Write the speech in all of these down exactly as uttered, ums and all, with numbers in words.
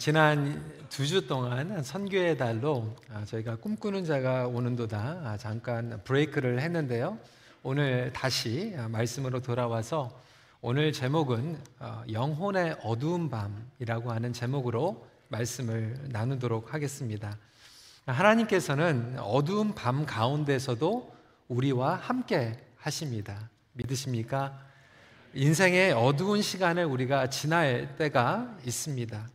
지난 두 주 동안 선교의 달로 저희가 꿈꾸는 자가 오는도다 잠깐 브레이크를 했는데요. 오늘 다시 말씀으로 돌아와서 오늘 제목은 영혼의 어두운 밤이라고 하는 제목으로 말씀을 나누도록 하겠습니다. 하나님께서는 어두운 밤 가운데서도 우리와 함께 하십니다. 믿으십니까? 인생의 어두운 시간을 우리가 지날 때가 있습니다.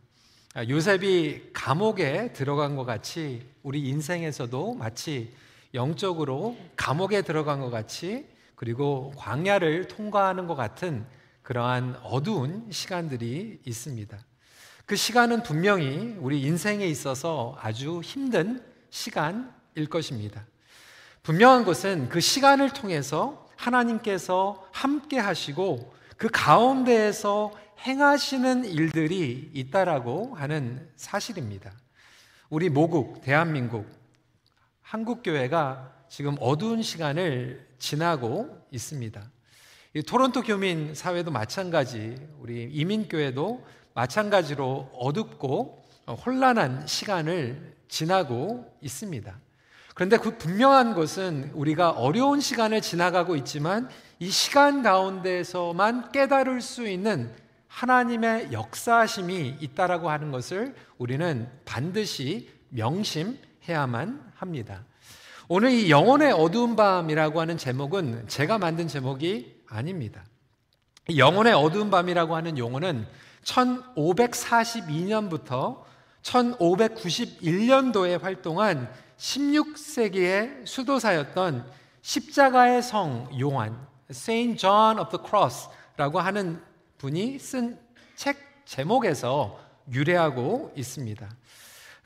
요셉이 감옥에 들어간 것 같이 우리 인생에서도 마치 영적으로 감옥에 들어간 것 같이 그리고 광야를 통과하는 것 같은 그러한 어두운 시간들이 있습니다. 그 시간은 분명히 우리 인생에 있어서 아주 힘든 시간일 것입니다. 분명한 것은 그 시간을 통해서 하나님께서 함께 하시고 그 가운데에서 행하시는 일들이 있다라고 하는 사실입니다. 우리 모국, 대한민국, 한국교회가 지금 어두운 시간을 지나고 있습니다. 이 토론토 교민 사회도 마찬가지, 우리 이민교회도 마찬가지로 어둡고 혼란한 시간을 지나고 있습니다. 그런데 그 분명한 것은 우리가 어려운 시간을 지나가고 있지만 이 시간 가운데에서만 깨달을 수 있는 하나님의 역사하심이 있다라고 하는 것을 우리는 반드시 명심해야만 합니다. 오늘 이 영혼의 어두운 밤이라고 하는 제목은 제가 만든 제목이 아닙니다. 영혼의 어두운 밤이라고 하는 용어는 천오백사십이 년부터 천오백구십일 년도에 활동한 십육 세기의 수도사였던 십자가의 성 요한, Saint John of the Cross 라고 하는 분이 쓴 책 제목에서 유래하고 있습니다.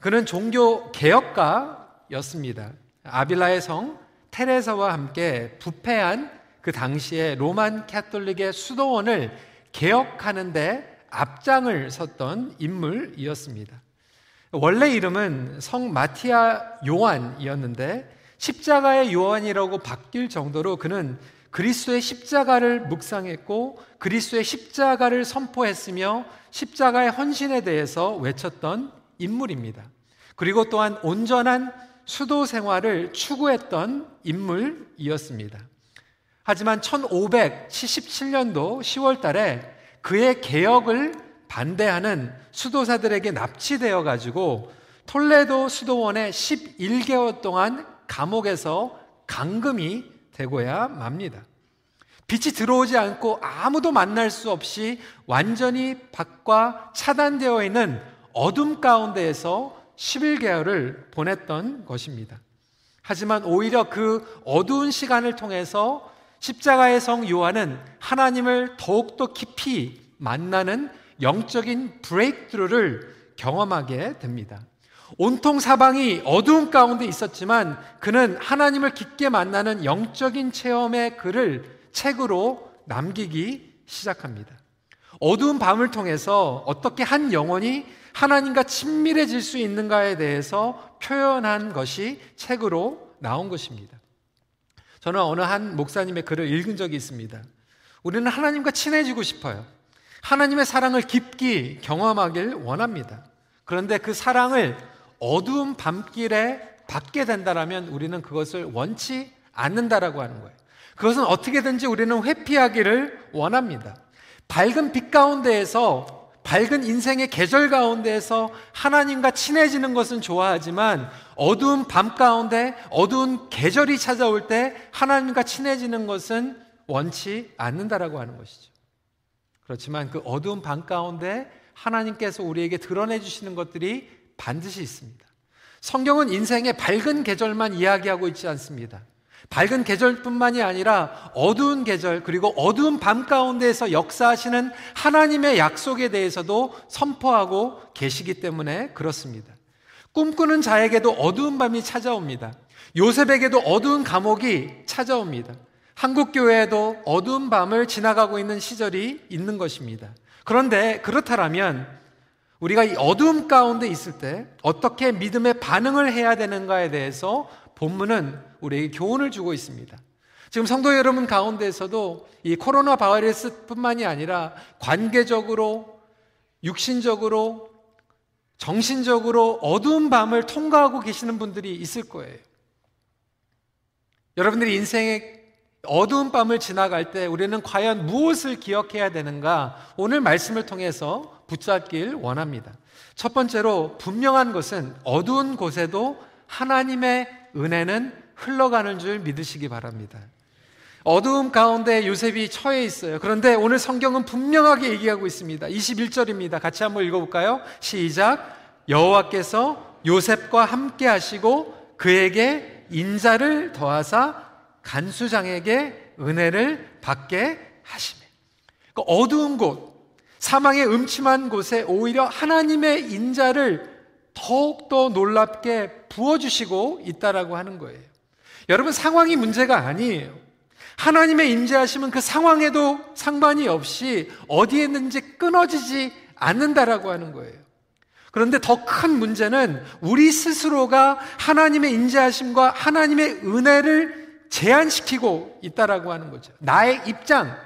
그는 종교 개혁가였습니다. 아빌라의 성 테레사와 함께 부패한 그 당시의 로만 가톨릭의 수도원을 개혁하는 데 앞장을 섰던 인물이었습니다. 원래 이름은 성 마티아 요한이었는데 십자가의 요한이라고 바뀔 정도로 그는 그리스도의 십자가를 묵상했고 그리스도의 십자가를 선포했으며 십자가의 헌신에 대해서 외쳤던 인물입니다. 그리고 또한 온전한 수도 생활을 추구했던 인물이었습니다. 하지만 천오백칠십칠 년도 시월 달에 그의 개혁을 반대하는 수도사들에게 납치되어 가지고 톨레도 수도원에 십일 개월 동안 감옥에서 감금이 되고야 맙니다. 빛이 들어오지 않고 아무도 만날 수 없이 완전히 밖과 차단되어 있는 어둠 가운데에서 십일 개월을 보냈던 것입니다. 하지만 오히려 그 어두운 시간을 통해서 십자가의 성 요한은 하나님을 더욱더 깊이 만나는 영적인 브레이크드루를 경험하게 됩니다. 온통 사방이 어두운 가운데 있었지만 그는 하나님을 깊게 만나는 영적인 체험의 글을 책으로 남기기 시작합니다. 어두운 밤을 통해서 어떻게 한 영혼이 하나님과 친밀해질 수 있는가에 대해서 표현한 것이 책으로 나온 것입니다. 저는 어느 한 목사님의 글을 읽은 적이 있습니다. 우리는 하나님과 친해지고 싶어요. 하나님의 사랑을 깊이 경험하길 원합니다. 그런데 그 사랑을 어두운 밤길에 받게 된다라면 우리는 그것을 원치 않는다라고 하는 거예요. 그것은 어떻게든지 우리는 회피하기를 원합니다. 밝은 빛 가운데에서, 밝은 인생의 계절 가운데에서 하나님과 친해지는 것은 좋아하지만 어두운 밤 가운데, 어두운 계절이 찾아올 때 하나님과 친해지는 것은 원치 않는다라고 하는 것이죠. 그렇지만 그 어두운 밤 가운데 하나님께서 우리에게 드러내 주시는 것들이 반드시 있습니다. 성경은 인생의 밝은 계절만 이야기하고 있지 않습니다. 밝은 계절뿐만이 아니라 어두운 계절 그리고 어두운 밤 가운데에서 역사하시는 하나님의 약속에 대해서도 선포하고 계시기 때문에 그렇습니다. 꿈꾸는 자에게도 어두운 밤이 찾아옵니다. 요셉에게도 어두운 감옥이 찾아옵니다. 한국교회에도 어두운 밤을 지나가고 있는 시절이 있는 것입니다. 그런데 그렇다라면 우리가 이 어두움 가운데 있을 때 어떻게 믿음의 반응을 해야 되는가에 대해서 본문은 우리에게 교훈을 주고 있습니다. 지금 성도 여러분 가운데에서도 이 코로나 바이러스뿐만이 아니라 관계적으로, 육신적으로, 정신적으로 어두운 밤을 통과하고 계시는 분들이 있을 거예요. 여러분들이 인생의 어두운 밤을 지나갈 때 우리는 과연 무엇을 기억해야 되는가? 오늘 말씀을 통해서 붙잡길 원합니다. 첫 번째로 분명한 것은 어두운 곳에도 하나님의 은혜는 흘러가는 줄 믿으시기 바랍니다. 어두움 가운데 요셉이 처해 있어요. 그런데 오늘 성경은 분명하게 얘기하고 있습니다. 이십일 절입니다. 같이 한번 읽어볼까요? 시작! 여호와께서 요셉과 함께 하시고 그에게 인자를 더하사 간수장에게 은혜를 받게 하시며. 그 어두운 곳, 사망의 음침한 곳에 오히려 하나님의 인자를 더욱더 놀랍게 부어주시고 있다라고 하는 거예요. 여러분, 상황이 문제가 아니에요. 하나님의 인자하심은 그 상황에도 상관이 없이 어디에 있는지 끊어지지 않는다라고 하는 거예요. 그런데 더 큰 문제는 우리 스스로가 하나님의 인자하심과 하나님의 은혜를 제한시키고 있다라고 하는 거죠. 나의 입장,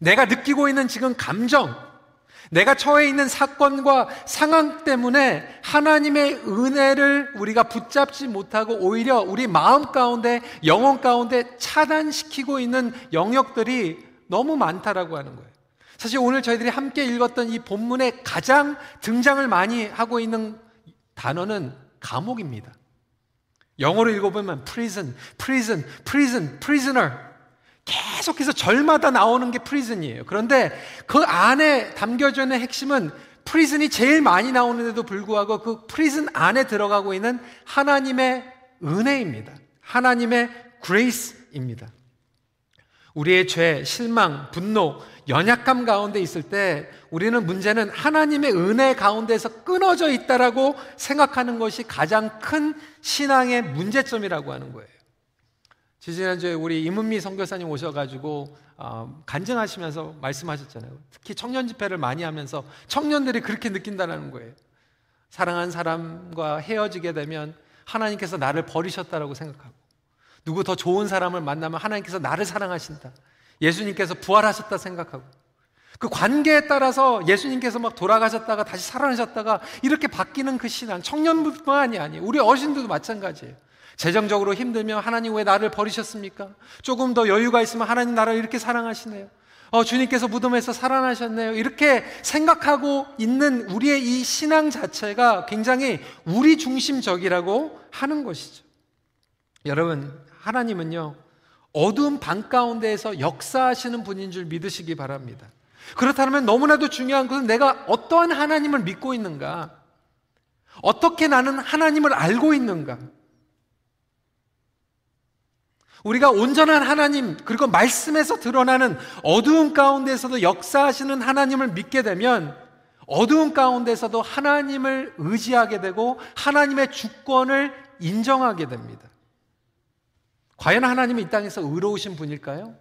내가 느끼고 있는 지금 감정, 내가 처해 있는 사건과 상황 때문에 하나님의 은혜를 우리가 붙잡지 못하고 오히려 우리 마음 가운데, 영혼 가운데 차단시키고 있는 영역들이 너무 많다라고 하는 거예요. 사실 오늘 저희들이 함께 읽었던 이 본문에 가장 등장을 많이 하고 있는 단어는 감옥입니다. 영어로 읽어보면 prison, prison, prison, prisoner. 계속해서 절마다 나오는 게 프리즌이에요. 그런데 그 안에 담겨져 있는 핵심은 프리즌이 제일 많이 나오는데도 불구하고 그 프리즌 안에 들어가고 있는 하나님의 은혜입니다. 하나님의 그레이스입니다. 우리의 죄, 실망, 분노, 연약함 가운데 있을 때 우리는 문제는 하나님의 은혜 가운데서 끊어져 있다라고 생각하는 것이 가장 큰 신앙의 문제점이라고 하는 거예요. 지난주에 우리 이문미 선교사님 오셔가지고 어, 간증하시면서 말씀하셨잖아요. 특히 청년 집회를 많이 하면서 청년들이 그렇게 느낀다는 거예요. 사랑한 사람과 헤어지게 되면 하나님께서 나를 버리셨다라고 생각하고, 누구 더 좋은 사람을 만나면 하나님께서 나를 사랑하신다, 예수님께서 부활하셨다 생각하고, 그 관계에 따라서 예수님께서 막 돌아가셨다가 다시 살아나셨다가 이렇게 바뀌는 그 신앙, 청년뿐만이 아니에요. 우리 어신들도 마찬가지예요. 재정적으로 힘들면 하나님 왜 나를 버리셨습니까? 조금 더 여유가 있으면 하나님 나를 이렇게 사랑하시네요. 어, 주님께서 무덤에서 살아나셨네요. 이렇게 생각하고 있는 우리의 이 신앙 자체가 굉장히 우리 중심적이라고 하는 것이죠. 여러분, 하나님은요, 어두운 밤 가운데에서 역사하시는 분인 줄 믿으시기 바랍니다. 그렇다면 너무나도 중요한 것은 내가 어떠한 하나님을 믿고 있는가? 어떻게 나는 하나님을 알고 있는가? 우리가 온전한 하나님, 그리고 말씀에서 드러나는 어두운 가운데서도 역사하시는 하나님을 믿게 되면 어두운 가운데서도 하나님을 의지하게 되고 하나님의 주권을 인정하게 됩니다. 과연 하나님이 이 땅에서 의로우신 분일까요?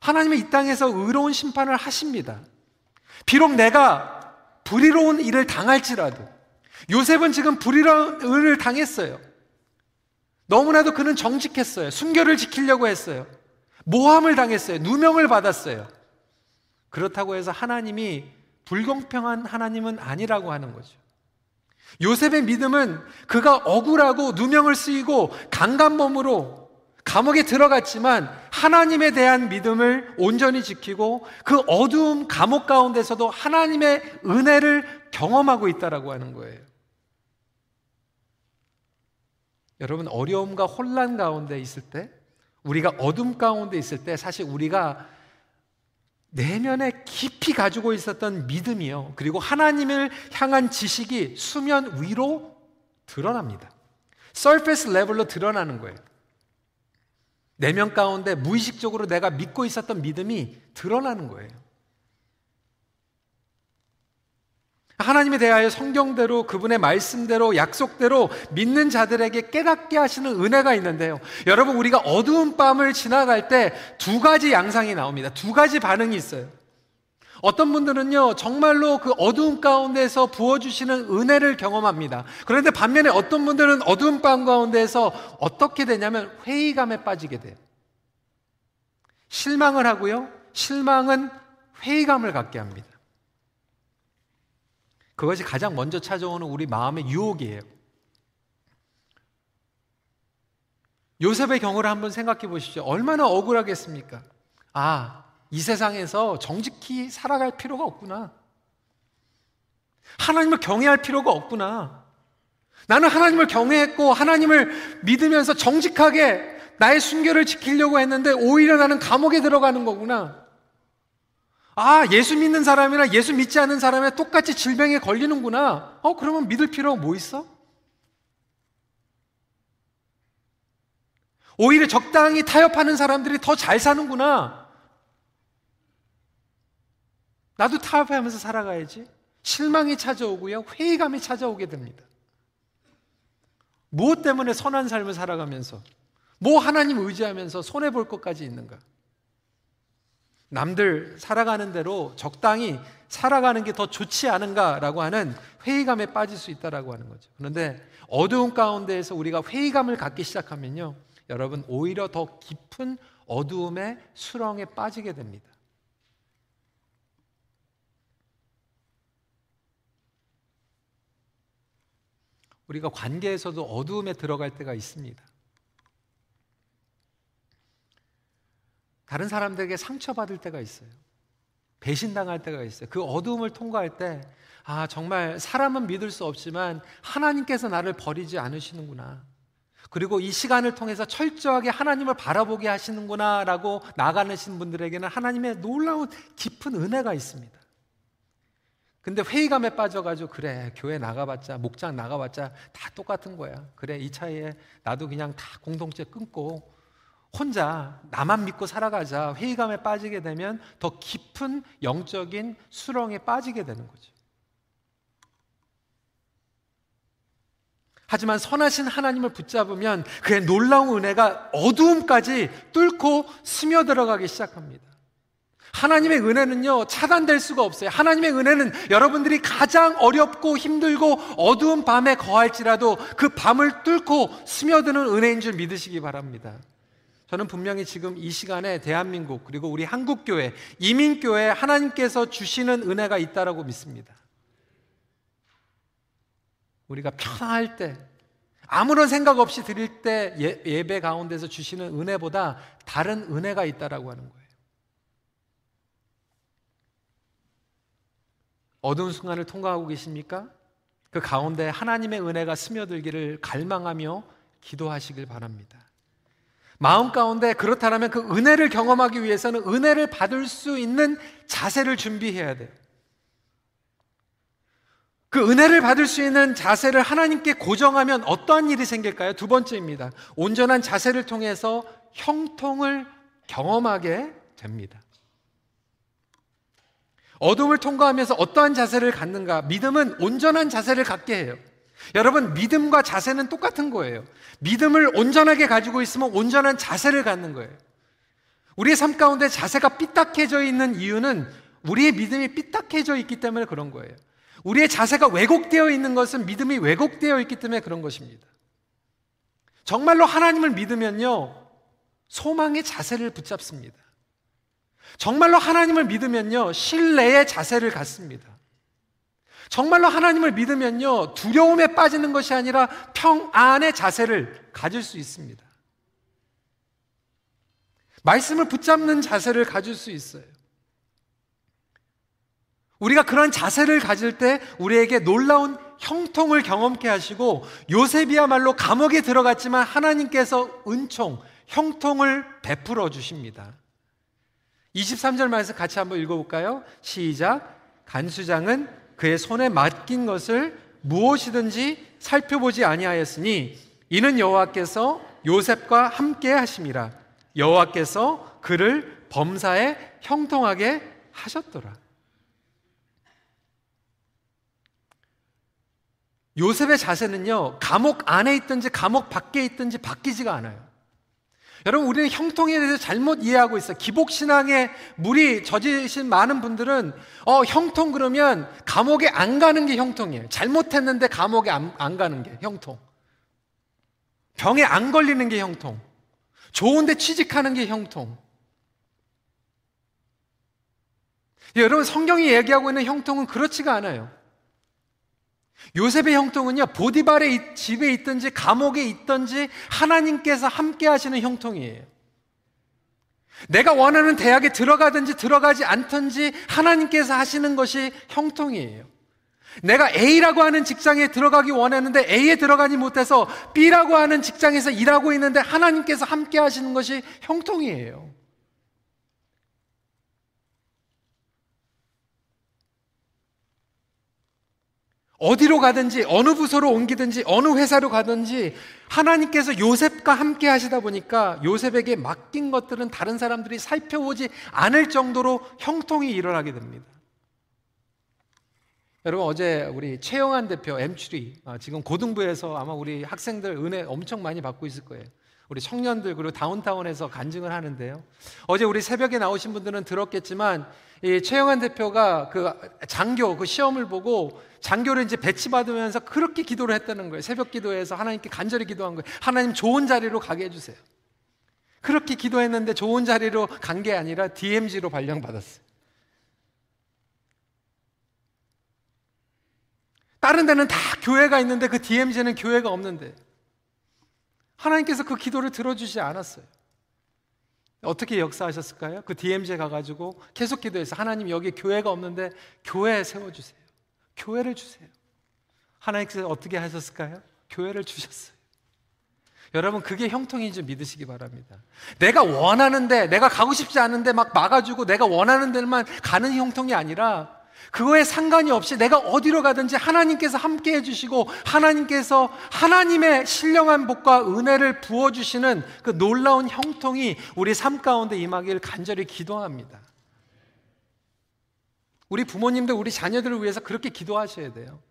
하나님이 이 땅에서 의로운 심판을 하십니다. 비록 내가 불의로운 일을 당할지라도, 요셉은 지금 불의로운 일을 당했어요. 너무나도 그는 정직했어요. 순결을 지키려고 했어요. 모함을 당했어요. 누명을 받았어요. 그렇다고 해서 하나님이 불공평한 하나님은 아니라고 하는 거죠. 요셉의 믿음은 그가 억울하고 누명을 쓰이고 강간범으로 감옥에 들어갔지만 하나님에 대한 믿음을 온전히 지키고 그 어두운 감옥 가운데서도 하나님의 은혜를 경험하고 있다라고 하는 거예요. 여러분, 어려움과 혼란 가운데 있을 때, 우리가 어둠 가운데 있을 때 사실 우리가 내면에 깊이 가지고 있었던 믿음이요, 그리고 하나님을 향한 지식이 수면 위로 드러납니다. 서페이스 레벨로 드러나는 거예요. 내면 가운데 무의식적으로 내가 믿고 있었던 믿음이 드러나는 거예요. 하나님에 대하여 성경대로, 그분의 말씀대로, 약속대로 믿는 자들에게 깨닫게 하시는 은혜가 있는데요, 여러분, 우리가 어두운 밤을 지나갈 때 두 가지 양상이 나옵니다. 두 가지 반응이 있어요. 어떤 분들은요, 정말로 그 어두운 가운데서 부어주시는 은혜를 경험합니다. 그런데 반면에 어떤 분들은 어두운 밤 가운데서 어떻게 되냐면 회의감에 빠지게 돼요. 실망을 하고요, 실망은 회의감을 갖게 합니다. 그것이 가장 먼저 찾아오는 우리 마음의 유혹이에요. 요셉의 경우를 한번 생각해 보십시오. 얼마나 억울하겠습니까? 아, 이 세상에서 정직히 살아갈 필요가 없구나. 하나님을 경외할 필요가 없구나. 나는 하나님을 경외했고 하나님을 믿으면서 정직하게 나의 순결을 지키려고 했는데 오히려 나는 감옥에 들어가는 거구나. 아, 예수 믿는 사람이나 예수 믿지 않는 사람이나 똑같이 질병에 걸리는구나. 어, 그러면 믿을 필요가 뭐 있어? 오히려 적당히 타협하는 사람들이 더 잘 사는구나. 나도 타협하면서 살아가야지. 실망이 찾아오고요, 회의감이 찾아오게 됩니다. 무엇 때문에 선한 삶을 살아가면서 뭐 하나님 의지하면서 손해볼 것까지 있는가? 남들 살아가는 대로 적당히 살아가는 게 더 좋지 않은가라고 하는 회의감에 빠질 수 있다라고 하는 거죠. 그런데 어두운 가운데에서 우리가 회의감을 갖기 시작하면요, 여러분 오히려 더 깊은 어두움의 수렁에 빠지게 됩니다. 우리가 관계에서도 어두움에 들어갈 때가 있습니다. 다른 사람들에게 상처받을 때가 있어요. 배신당할 때가 있어요. 그 어두움을 통과할 때, 아, 정말 사람은 믿을 수 없지만 하나님께서 나를 버리지 않으시는구나. 그리고 이 시간을 통해서 철저하게 하나님을 바라보게 하시는구나 라고 나아가신 분들에게는 하나님의 놀라운 깊은 은혜가 있습니다. 근데 회의감에 빠져가지고, 그래, 교회 나가봤자, 목장 나가봤자 다 똑같은 거야. 그래, 이 차이에 나도 그냥 다 공동체 끊고 혼자 나만 믿고 살아가자. 회의감에 빠지게 되면 더 깊은 영적인 수렁에 빠지게 되는 거죠. 하지만 선하신 하나님을 붙잡으면 그의 놀라운 은혜가 어두움까지 뚫고 스며들어가기 시작합니다. 하나님의 은혜는요, 차단될 수가 없어요. 하나님의 은혜는 여러분들이 가장 어렵고 힘들고 어두운 밤에 거할지라도 그 밤을 뚫고 스며드는 은혜인 줄 믿으시기 바랍니다. 저는 분명히 지금 이 시간에 대한민국, 그리고 우리 한국교회, 이민교회 하나님께서 주시는 은혜가 있다라고 믿습니다. 우리가 편안할 때, 아무런 생각 없이 드릴 때 예, 예배 가운데서 주시는 은혜보다 다른 은혜가 있다라고 하는 거예요. 어두운 순간을 통과하고 계십니까? 그 가운데 하나님의 은혜가 스며들기를 갈망하며 기도하시길 바랍니다. 마음 가운데 그렇다면 그 은혜를 경험하기 위해서는 은혜를 받을 수 있는 자세를 준비해야 돼요. 그 은혜를 받을 수 있는 자세를 하나님께 고정하면 어떠한 일이 생길까요? 두 번째입니다. 온전한 자세를 통해서 형통을 경험하게 됩니다. 어둠을 통과하면서 어떠한 자세를 갖는가? 믿음은 온전한 자세를 갖게 해요. 여러분, 믿음과 자세는 똑같은 거예요. 믿음을 온전하게 가지고 있으면 온전한 자세를 갖는 거예요. 우리의 삶 가운데 자세가 삐딱해져 있는 이유는 우리의 믿음이 삐딱해져 있기 때문에 그런 거예요. 우리의 자세가 왜곡되어 있는 것은 믿음이 왜곡되어 있기 때문에 그런 것입니다. 정말로 하나님을 믿으면요, 소망의 자세를 붙잡습니다. 정말로 하나님을 믿으면요, 신뢰의 자세를 갖습니다. 정말로 하나님을 믿으면요, 두려움에 빠지는 것이 아니라 평안의 자세를 가질 수 있습니다. 말씀을 붙잡는 자세를 가질 수 있어요. 우리가 그런 자세를 가질 때 우리에게 놀라운 형통을 경험케 하시고, 요셉이야말로 감옥에 들어갔지만 하나님께서 은총, 형통을 베풀어 주십니다. 이십삼 절 말씀 같이 한번 읽어볼까요? 시작. 간수장은 그의 손에 맡긴 것을 무엇이든지 살펴보지 아니하였으니 이는 여호와께서 요셉과 함께 하심이라. 여호와께서 그를 범사에 형통하게 하셨더라. 요셉의 자세는요, 감옥 안에 있든지 감옥 밖에 있든지 바뀌지가 않아요. 여러분, 우리는 형통에 대해서 잘못 이해하고 있어요. 기복신앙에 물이 젖으신 많은 분들은 어 형통 그러면 감옥에 안 가는 게 형통이에요. 잘못했는데 감옥에 안, 안 가는 게 형통, 병에 안 걸리는 게 형통, 좋은데 취직하는 게 형통. 여러분, 성경이 얘기하고 있는 형통은 그렇지가 않아요. 요셉의 형통은요, 보디발의 집에 있든지 감옥에 있든지 하나님께서 함께 하시는 형통이에요. 내가 원하는 대학에 들어가든지 들어가지 않든지 하나님께서 하시는 것이 형통이에요. 내가 A라고 하는 직장에 들어가기 원했는데 A에 들어가지 못해서 B라고 하는 직장에서 일하고 있는데 하나님께서 함께 하시는 것이 형통이에요. 어디로 가든지 어느 부서로 옮기든지 어느 회사로 가든지 하나님께서 요셉과 함께 하시다 보니까 요셉에게 맡긴 것들은 다른 사람들이 살펴보지 않을 정도로 형통이 일어나게 됩니다. 여러분, 어제 우리 최영환 대표 엠 쓰리 지금 고등부에서 아마 우리 학생들 은혜 엄청 많이 받고 있을 거예요. 우리 청년들 그리고 다운타운에서 간증을 하는데요, 어제 우리 새벽에 나오신 분들은 들었겠지만 이 최영환 대표가 그 장교 그 시험을 보고 장교를 이제 배치받으면서 그렇게 기도를 했다는 거예요. 새벽 기도에서 하나님께 간절히 기도한 거예요. 하나님, 좋은 자리로 가게 해주세요. 그렇게 기도했는데 좋은 자리로 간 게 아니라 디 엠 지로 발령받았어요. 다른 데는 다 교회가 있는데 그 디 엠 지는 교회가 없는데 하나님께서 그 기도를 들어주지 않았어요. 어떻게 역사하셨을까요? 그 디 엠 지에 가가지고 계속 기도해서 하나님, 여기 교회가 없는데 교회 세워주세요. 교회를 주세요. 하나님께서 어떻게 하셨을까요? 교회를 주셨어요. 여러분, 그게 형통인 줄 믿으시기 바랍니다. 내가 원하는데, 내가 가고 싶지 않은데 막 막아주고 내가 원하는 데만 가는 형통이 아니라 그거에 상관이 없이 내가 어디로 가든지 하나님께서 함께 해주시고 하나님께서 하나님의 신령한 복과 은혜를 부어주시는 그 놀라운 형통이 우리 삶 가운데 임하길 간절히 기도합니다. 우리 부모님들 우리 자녀들을 위해서 그렇게 기도하셔야 돼요.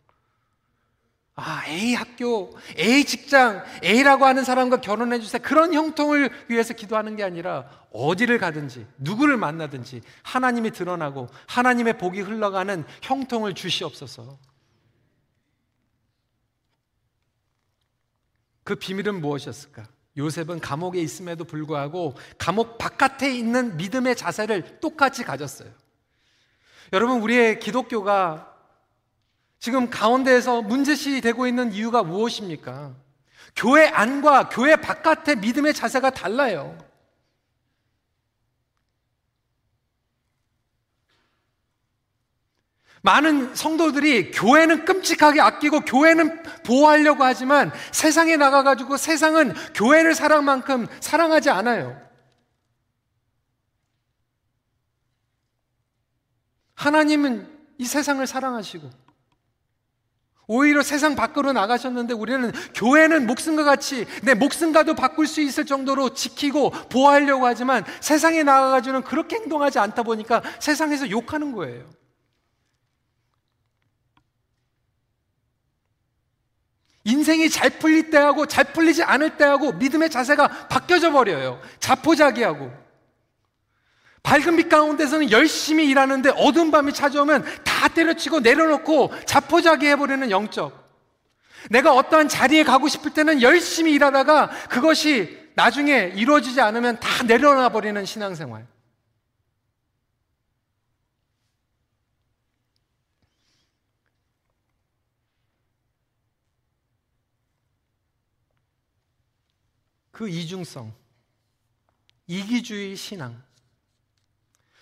아, A 학교, A 직장, A라고 하는 사람과 결혼해 주세요. 그런 형통을 위해서 기도하는 게 아니라 어디를 가든지 누구를 만나든지 하나님이 드러나고 하나님의 복이 흘러가는 형통을 주시옵소서. 그 비밀은 무엇이었을까? 요셉은 감옥에 있음에도 불구하고 감옥 바깥에 있는 믿음의 자세를 똑같이 가졌어요. 여러분, 우리의 기독교가 지금 가운데에서 문제시 되고 있는 이유가 무엇입니까? 교회 안과 교회 바깥의 믿음의 자세가 달라요. 많은 성도들이 교회는 끔찍하게 아끼고 교회는 보호하려고 하지만 세상에 나가가지고 세상은 교회를 사랑할 만큼 사랑하지 않아요. 하나님은 이 세상을 사랑하시고 오히려 세상 밖으로 나가셨는데 우리는 교회는 목숨과 같이 내 목숨과도 바꿀 수 있을 정도로 지키고 보호하려고 하지만 세상에 나가가지고는 그렇게 행동하지 않다 보니까 세상에서 욕하는 거예요. 인생이 잘 풀릴 때하고 잘 풀리지 않을 때하고 믿음의 자세가 바뀌어져 버려요. 자포자기하고 밝은 빛 가운데서는 열심히 일하는데 어두운 밤이 찾아오면 다 때려치고 내려놓고 자포자기 해버리는 영적, 내가 어떠한 자리에 가고 싶을 때는 열심히 일하다가 그것이 나중에 이루어지지 않으면 다 내려놔버리는 신앙생활. 그 이중성, 이기주의 신앙.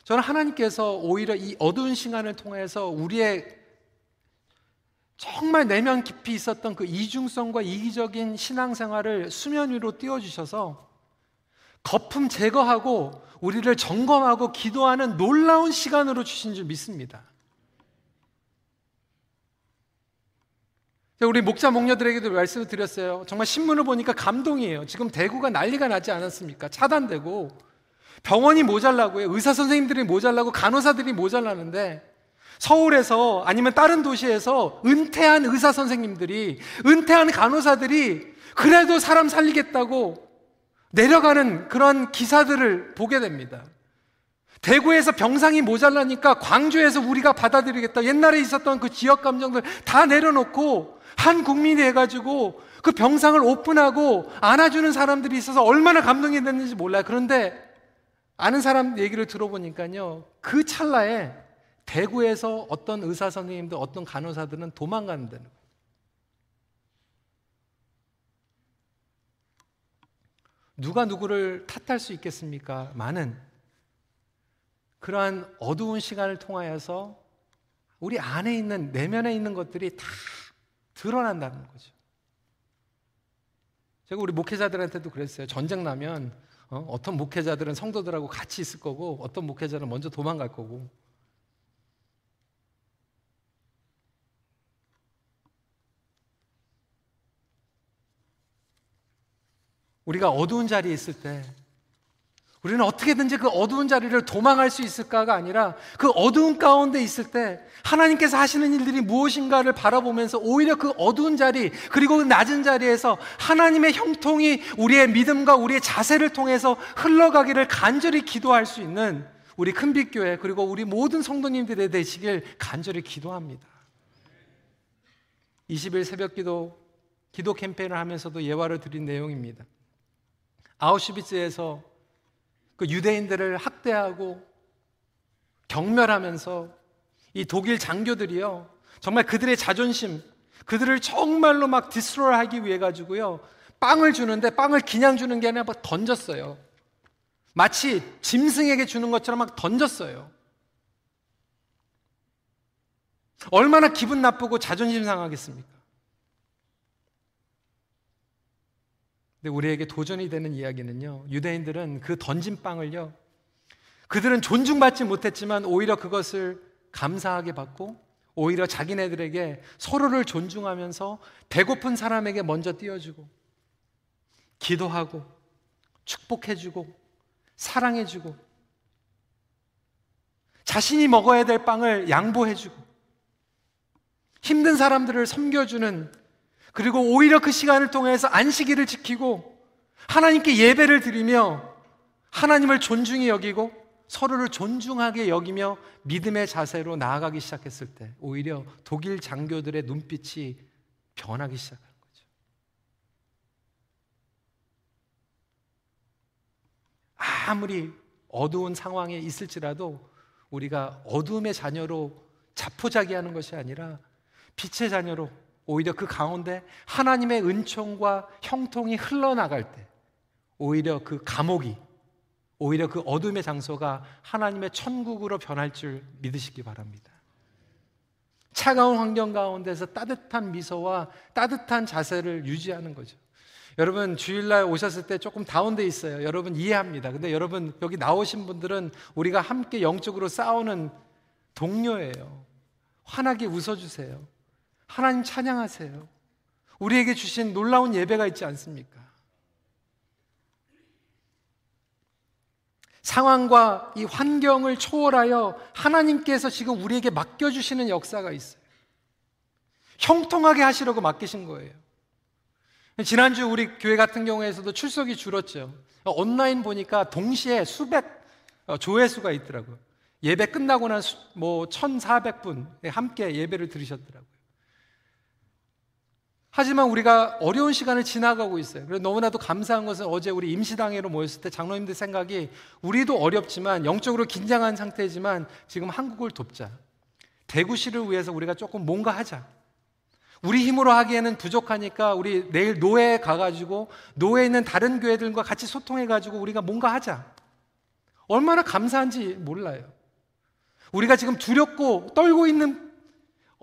저는 하나님께서 오히려 이 어두운 시간을 통해서 우리의 정말 내면 깊이 있었던 그 이중성과 이기적인 신앙생활을 수면 위로 띄워주셔서 거품 제거하고 우리를 점검하고 기도하는 놀라운 시간으로 주신 줄 믿습니다. 우리 목자 목녀들에게도 말씀을 드렸어요. 정말 신문을 보니까 감동이에요. 지금 대구가 난리가 나지 않았습니까? 차단되고 병원이 모자라고요. 의사 선생님들이 모자라고 간호사들이 모자라는데 서울에서 아니면 다른 도시에서 은퇴한 의사 선생님들이, 은퇴한 간호사들이 그래도 사람 살리겠다고 내려가는 그런 기사들을 보게 됩니다. 대구에서 병상이 모자라니까 광주에서 우리가 받아들이겠다. 옛날에 있었던 그 지역 감정들 다 내려놓고 한 국민이 해가지고 그 병상을 오픈하고 안아주는 사람들이 있어서 얼마나 감동이 됐는지 몰라요. 그런데 아는 사람 얘기를 들어보니까요, 그 찰나에 대구에서 어떤 의사 선생님들, 어떤 간호사들은 도망간다는 거예요. 누가 누구를 탓할 수 있겠습니까? 많은 그러한 어두운 시간을 통하여서 우리 안에 있는, 내면에 있는 것들이 다 드러난다는 거죠. 제가 우리 목회자들한테도 그랬어요. 전쟁 나면 어, 어떤 목회자들은 성도들하고 같이 있을 거고 어떤 목회자는 먼저 도망갈 거고. 우리가 어두운 자리에 있을 때 우리는 어떻게든지 그 어두운 자리를 도망할 수 있을까가 아니라 그 어두운 가운데 있을 때 하나님께서 하시는 일들이 무엇인가를 바라보면서 오히려 그 어두운 자리 그리고 낮은 자리에서 하나님의 형통이 우리의 믿음과 우리의 자세를 통해서 흘러가기를 간절히 기도할 수 있는 우리 큰빛교회 그리고 우리 모든 성도님들에 되시길 간절히 기도합니다. 이십 일 새벽기도 기도 캠페인을 하면서도 예화를 드린 내용입니다. 아우슈비츠에서 그 유대인들을 학대하고 경멸하면서 이 독일 장교들이요 정말 그들의 자존심, 그들을 정말로 막 디스트로이하기 위해 가지고요 빵을 주는데 빵을 그냥 주는 게 아니라 막 던졌어요. 마치 짐승에게 주는 것처럼 막 던졌어요. 얼마나 기분 나쁘고 자존심 상하겠습니까? 근데 우리에게 도전이 되는 이야기는요, 유대인들은 그 던진 빵을요 그들은 존중받지 못했지만 오히려 그것을 감사하게 받고 오히려 자기네들에게 서로를 존중하면서 배고픈 사람에게 먼저 띄워주고 기도하고 축복해주고 사랑해주고 자신이 먹어야 될 빵을 양보해주고 힘든 사람들을 섬겨주는 그리고 오히려 그 시간을 통해서 안식일을 지키고 하나님께 예배를 드리며 하나님을 존중히 여기고 서로를 존중하게 여기며 믿음의 자세로 나아가기 시작했을 때 오히려 독일 장교들의 눈빛이 변하기 시작한 거죠. 아무리 어두운 상황에 있을지라도 우리가 어둠의 자녀로 자포자기하는 것이 아니라 빛의 자녀로 오히려 그 가운데 하나님의 은총과 형통이 흘러나갈 때 오히려 그 감옥이 오히려 그 어둠의 장소가 하나님의 천국으로 변할 줄 믿으시기 바랍니다. 차가운 환경 가운데서 따뜻한 미소와 따뜻한 자세를 유지하는 거죠. 여러분 주일날 오셨을 때 조금 다운돼 있어요. 여러분 이해합니다. 근데 여러분 여기 나오신 분들은 우리가 함께 영적으로 싸우는 동료예요. 환하게 웃어주세요. 하나님 찬양하세요. 우리에게 주신 놀라운 예배가 있지 않습니까? 상황과 이 환경을 초월하여 하나님께서 지금 우리에게 맡겨주시는 역사가 있어요. 형통하게 하시려고 맡기신 거예요. 지난주 우리 교회 같은 경우에서도 출석이 줄었죠. 온라인 보니까 동시에 수백 조회수가 있더라고요. 예배 끝나고 난 뭐 천사백 분 함께 예배를 들으셨더라고요. 하지만 우리가 어려운 시간을 지나가고 있어요. 그래서 너무나도 감사한 것은 어제 우리 임시당회로 모였을 때 장로님들 생각이 우리도 어렵지만 영적으로 긴장한 상태지만 지금 한국을 돕자. 대구시를 위해서 우리가 조금 뭔가 하자. 우리 힘으로 하기에는 부족하니까 우리 내일 노회에 가가지고 노회에 있는 다른 교회들과 같이 소통해가지고 우리가 뭔가 하자. 얼마나 감사한지 몰라요. 우리가 지금 두렵고 떨고 있는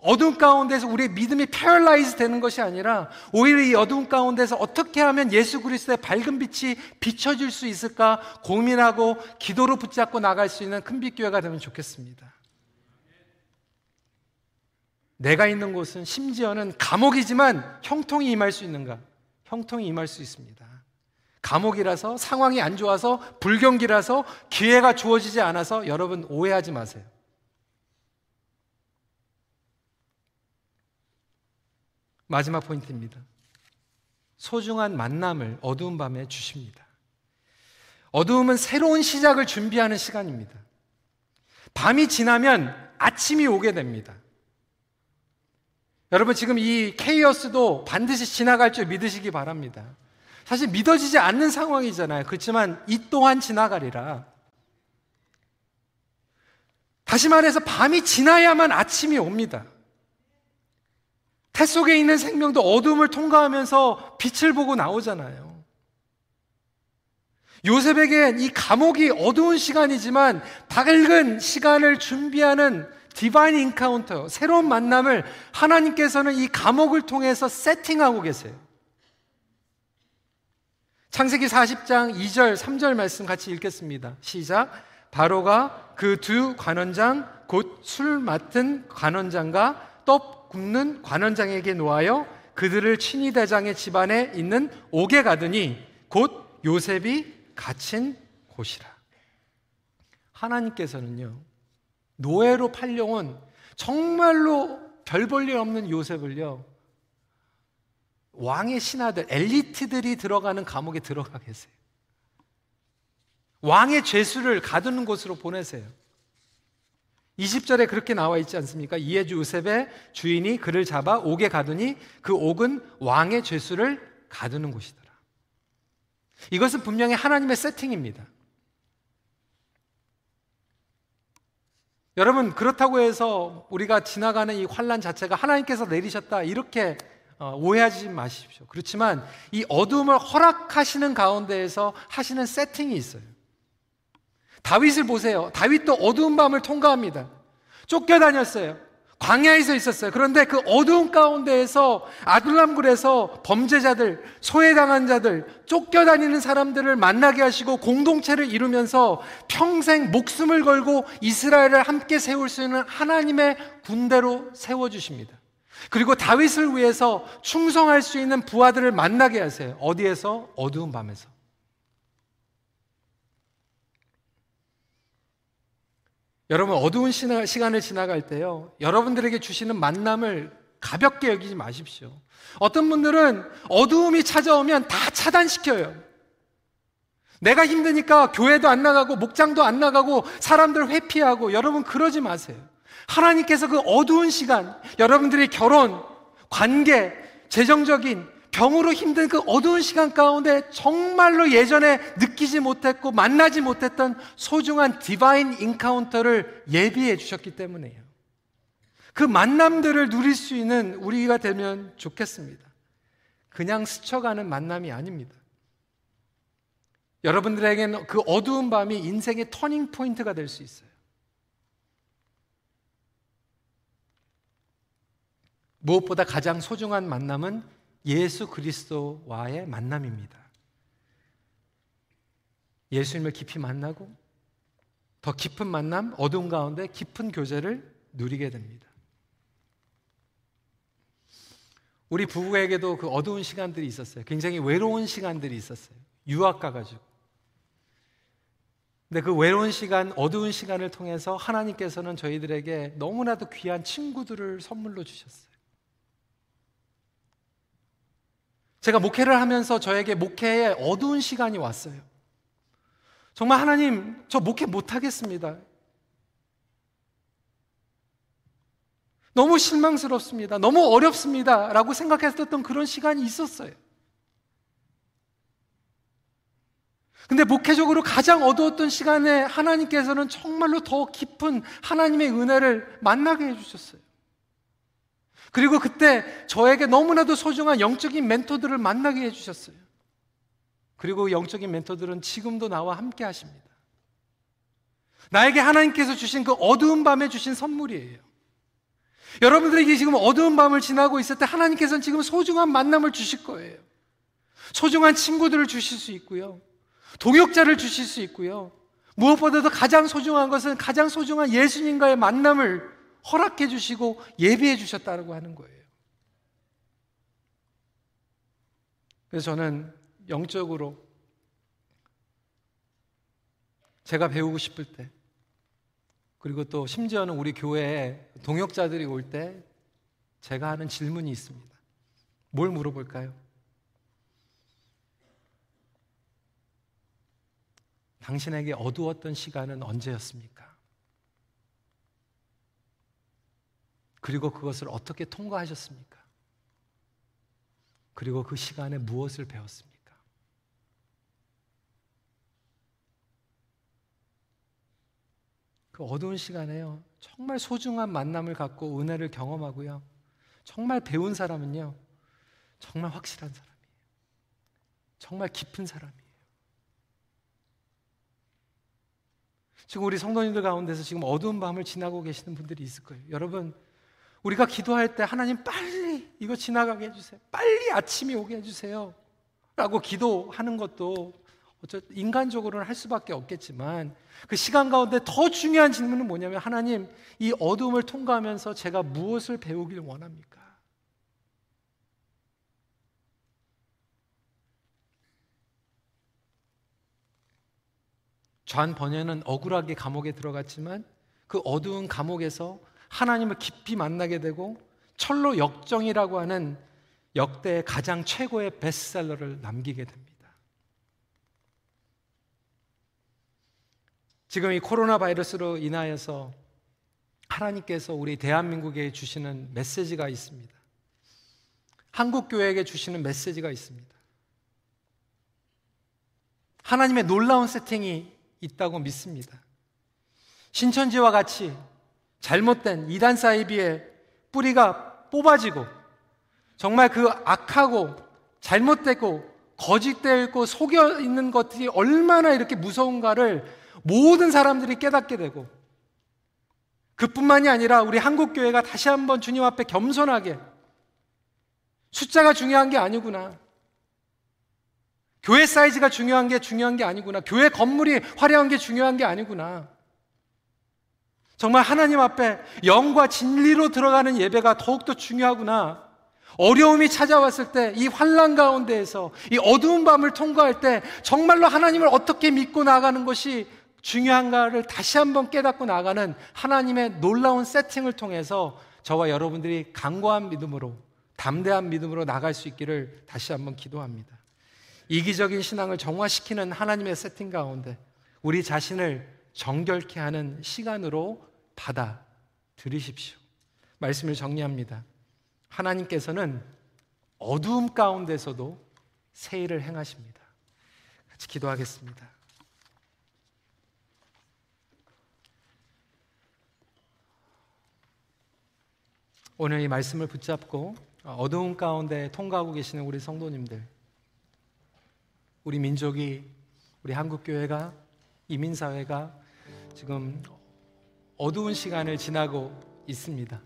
어둠 가운데서 우리의 믿음이 패럴라이즈 되는 것이 아니라 오히려 이 어둠 가운데서 어떻게 하면 예수 그리스도의 밝은 빛이 비춰질 수 있을까 고민하고 기도로 붙잡고 나갈 수 있는 큰빛교회가 되면 좋겠습니다. 내가 있는 곳은 심지어는 감옥이지만 형통이 임할 수 있는가? 형통이 임할 수 있습니다. 감옥이라서 상황이 안 좋아서 불경기라서 기회가 주어지지 않아서 여러분 오해하지 마세요. 마지막 포인트입니다. 소중한 만남을 어두운 밤에 주십니다. 어두움은 새로운 시작을 준비하는 시간입니다. 밤이 지나면 아침이 오게 됩니다. 여러분 지금 이 케이오스도 반드시 지나갈 줄 믿으시기 바랍니다. 사실 믿어지지 않는 상황이잖아요. 그렇지만 이 또한 지나가리라. 다시 말해서 밤이 지나야만 아침이 옵니다. 태 속에 있는 생명도 어둠을 통과하면서 빛을 보고 나오잖아요. 요셉에겐 이 감옥이 어두운 시간이지만 밝은 시간을 준비하는 디바인 인카운터, 새로운 만남을 하나님께서는 이 감옥을 통해서 세팅하고 계세요. 창세기 사십 장 이 절 삼 절 말씀 같이 읽겠습니다. 시작. 바로가 그 두 관원장 곧 술 맡은 관원장과 떡 굽는 관원장에게 놓아요 그들을 친위 대장의 집안에 있는 옥에 가더니 곧 요셉이 갇힌 곳이라. 하나님께서는요, 노예로 팔려온 정말로 별 볼 일 없는 요셉을요, 왕의 신하들, 엘리트들이 들어가는 감옥에 들어가 계세요. 왕의 죄수를 가두는 곳으로 보내세요. 이십 절에 그렇게 나와 있지 않습니까? 이에 요셉의 주인이 그를 잡아 옥에 가두니 그 옥은 왕의 죄수를 가두는 곳이더라. 이것은 분명히 하나님의 세팅입니다. 여러분, 그렇다고 해서 우리가 지나가는 이 환난 자체가 하나님께서 내리셨다 이렇게 오해하지 마십시오. 그렇지만 이 어둠을 허락하시는 가운데에서 하시는 세팅이 있어요. 다윗을 보세요. 다윗도 어두운 밤을 통과합니다. 쫓겨다녔어요. 광야에서 있었어요. 그런데 그 어두운 가운데에서 아둘람굴에서 범죄자들, 소외당한 자들, 쫓겨다니는 사람들을 만나게 하시고 공동체를 이루면서 평생 목숨을 걸고 이스라엘을 함께 세울 수 있는 하나님의 군대로 세워주십니다. 그리고 다윗을 위해서 충성할 수 있는 부하들을 만나게 하세요. 어디에서? 어두운 밤에서. 여러분, 어두운 시간을 지나갈 때요, 여러분들에게 주시는 만남을 가볍게 여기지 마십시오. 어떤 분들은 어두움이 찾아오면 다 차단시켜요. 내가 힘드니까 교회도 안 나가고 목장도 안 나가고 사람들 회피하고. 여러분, 그러지 마세요. 하나님께서 그 어두운 시간, 여러분들의 결혼, 관계, 재정적인 병으로 힘든 그 어두운 시간 가운데 정말로 예전에 느끼지 못했고 만나지 못했던 소중한 디바인 인카운터를 예비해 주셨기 때문에요. 그 만남들을 누릴 수 있는 우리가 되면 좋겠습니다. 그냥 스쳐가는 만남이 아닙니다. 여러분들에게는 그 어두운 밤이 인생의 터닝 포인트가 될 수 있어요. 무엇보다 가장 소중한 만남은 예수 그리스도와의 만남입니다. 예수님을 깊이 만나고 더 깊은 만남, 어두운 가운데 깊은 교제를 누리게 됩니다. 우리 부부에게도 그 어두운 시간들이 있었어요. 굉장히 외로운 시간들이 있었어요. 유학 가가지고. 근데 그 외로운 시간, 어두운 시간을 통해서 하나님께서는 저희들에게 너무나도 귀한 친구들을 선물로 주셨어요. 제가 목회를 하면서 저에게 목회에 어두운 시간이 왔어요. 정말 하나님, 저 목회 못하겠습니다. 너무 실망스럽습니다. 너무 어렵습니다. 라고 생각했었던 그런 시간이 있었어요. 근데 목회적으로 가장 어두웠던 시간에 하나님께서는 정말로 더 깊은 하나님의 은혜를 만나게 해주셨어요. 그리고 그때 저에게 너무나도 소중한 영적인 멘토들을 만나게 해주셨어요. 그리고 영적인 멘토들은 지금도 나와 함께 하십니다. 나에게 하나님께서 주신 그 어두운 밤에 주신 선물이에요. 여러분들에게 지금 어두운 밤을 지나고 있을 때 하나님께서는 지금 소중한 만남을 주실 거예요. 소중한 친구들을 주실 수 있고요, 동역자를 주실 수 있고요, 무엇보다도 가장 소중한 것은 가장 소중한 예수님과의 만남을 허락해 주시고 예비해 주셨다고 하는 거예요. 그래서 저는 영적으로 제가 배우고 싶을 때, 그리고 또 심지어는 우리 교회에 동역자들이 올 때 제가 하는 질문이 있습니다. 뭘 물어볼까요? 당신에게 어두웠던 시간은 언제였습니까? 그리고 그것을 어떻게 통과하셨습니까? 그리고 그 시간에 무엇을 배웠습니까? 그 어두운 시간에요, 정말 소중한 만남을 갖고 은혜를 경험하고요, 정말 배운 사람은요, 정말 확실한 사람이에요. 정말 깊은 사람이에요. 지금 우리 성도님들 가운데서 지금 어두운 밤을 지나고 계시는 분들이 있을 거예요. 여러분, 우리가 기도할 때 하나님 빨리 이거 지나가게 해주세요, 빨리 아침이 오게 해주세요 라고 기도하는 것도 인간적으로는 할 수밖에 없겠지만, 그 시간 가운데 더 중요한 질문은 뭐냐면, 하나님 이 어둠을 통과하면서 제가 무엇을 배우길 원합니까? 존 번연은 억울하게 감옥에 들어갔지만 그 어두운 감옥에서 하나님을 깊이 만나게 되고 철로 역정이라고 하는 역대 가장 최고의 베스트셀러를 남기게 됩니다. 지금 이 코로나 바이러스로 인하여서 하나님께서 우리 대한민국에 주시는 메시지가 있습니다. 한국교회에게 주시는 메시지가 있습니다. 하나님의 놀라운 세팅이 있다고 믿습니다. 신천지와 같이 잘못된 이단 사이비의 뿌리가 뽑아지고 정말 그 악하고 잘못되고 거짓되고 속여 있는 것들이 얼마나 이렇게 무서운가를 모든 사람들이 깨닫게 되고, 그뿐만이 아니라 우리 한국교회가 다시 한번 주님 앞에 겸손하게 숫자가 중요한 게 아니구나, 교회 사이즈가 중요한 게 중요한 게 아니구나, 교회 건물이 화려한 게 중요한 게 아니구나, 정말 하나님 앞에 영과 진리로 들어가는 예배가 더욱더 중요하구나, 어려움이 찾아왔을 때, 이 환란 가운데에서 이 어두운 밤을 통과할 때 정말로 하나님을 어떻게 믿고 나아가는 것이 중요한가를 다시 한번 깨닫고 나아가는 하나님의 놀라운 세팅을 통해서 저와 여러분들이 강고한 믿음으로, 담대한 믿음으로 나갈 수 있기를 다시 한번 기도합니다. 이기적인 신앙을 정화시키는 하나님의 세팅 가운데 우리 자신을 정결케 하는 시간으로 받아들이십시오. 말씀을 정리합니다. 하나님께서는 어두움 가운데서도 새 일을 행하십니다. 같이 기도하겠습니다. 오늘 이 말씀을 붙잡고 어두움 가운데 통과하고 계시는 우리 성도님들, 우리 민족이, 우리 한국교회가, 이민사회가 지금 어두운 시간을 지나고 있습니다.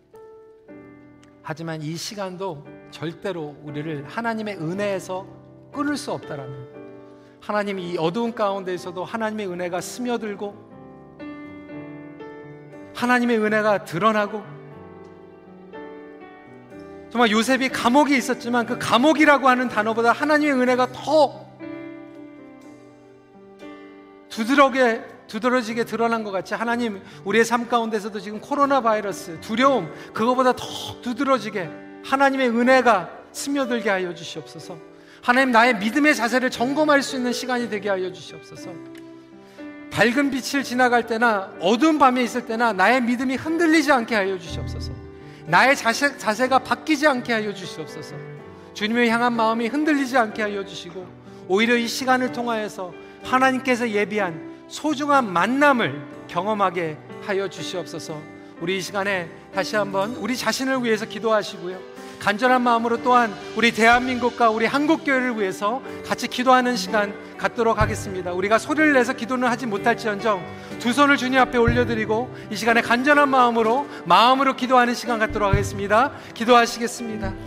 하지만 이 시간도 절대로 우리를 하나님의 은혜에서 끊을 수 없다라면, 하나님이 이 어두운 가운데에서도 하나님의 은혜가 스며들고 하나님의 은혜가 드러나고, 정말 요셉이 감옥에 있었지만 그 감옥이라고 하는 단어보다 하나님의 은혜가 더 두드러게 두드러지게 드러난 것 같이, 하나님 우리의 삶 가운데서도 지금 코로나 바이러스 두려움 그거보다 더 두드러지게 하나님의 은혜가 스며들게 하여 주시옵소서. 하나님 나의 믿음의 자세를 점검할 수 있는 시간이 되게 하여 주시옵소서. 밝은 빛을 지나갈 때나 어두운 밤에 있을 때나 나의 믿음이 흔들리지 않게 하여 주시옵소서. 나의 자세, 자세가 바뀌지 않게 하여 주시옵소서. 주님을 향한 마음이 흔들리지 않게 하여 주시고, 오히려 이 시간을 통하여서 하나님께서 예비한 소중한 만남을 경험하게 하여 주시옵소서. 우리 이 시간에 다시 한번 우리 자신을 위해서 기도하시고요, 간절한 마음으로 또한 우리 대한민국과 우리 한국교회를 위해서 같이 기도하는 시간 갖도록 하겠습니다. 우리가 소리를 내서 기도는 하지 못할지언정 두 손을 주님 앞에 올려드리고 이 시간에 간절한 마음으로 마음으로 기도하는 시간 갖도록 하겠습니다. 기도하시겠습니다.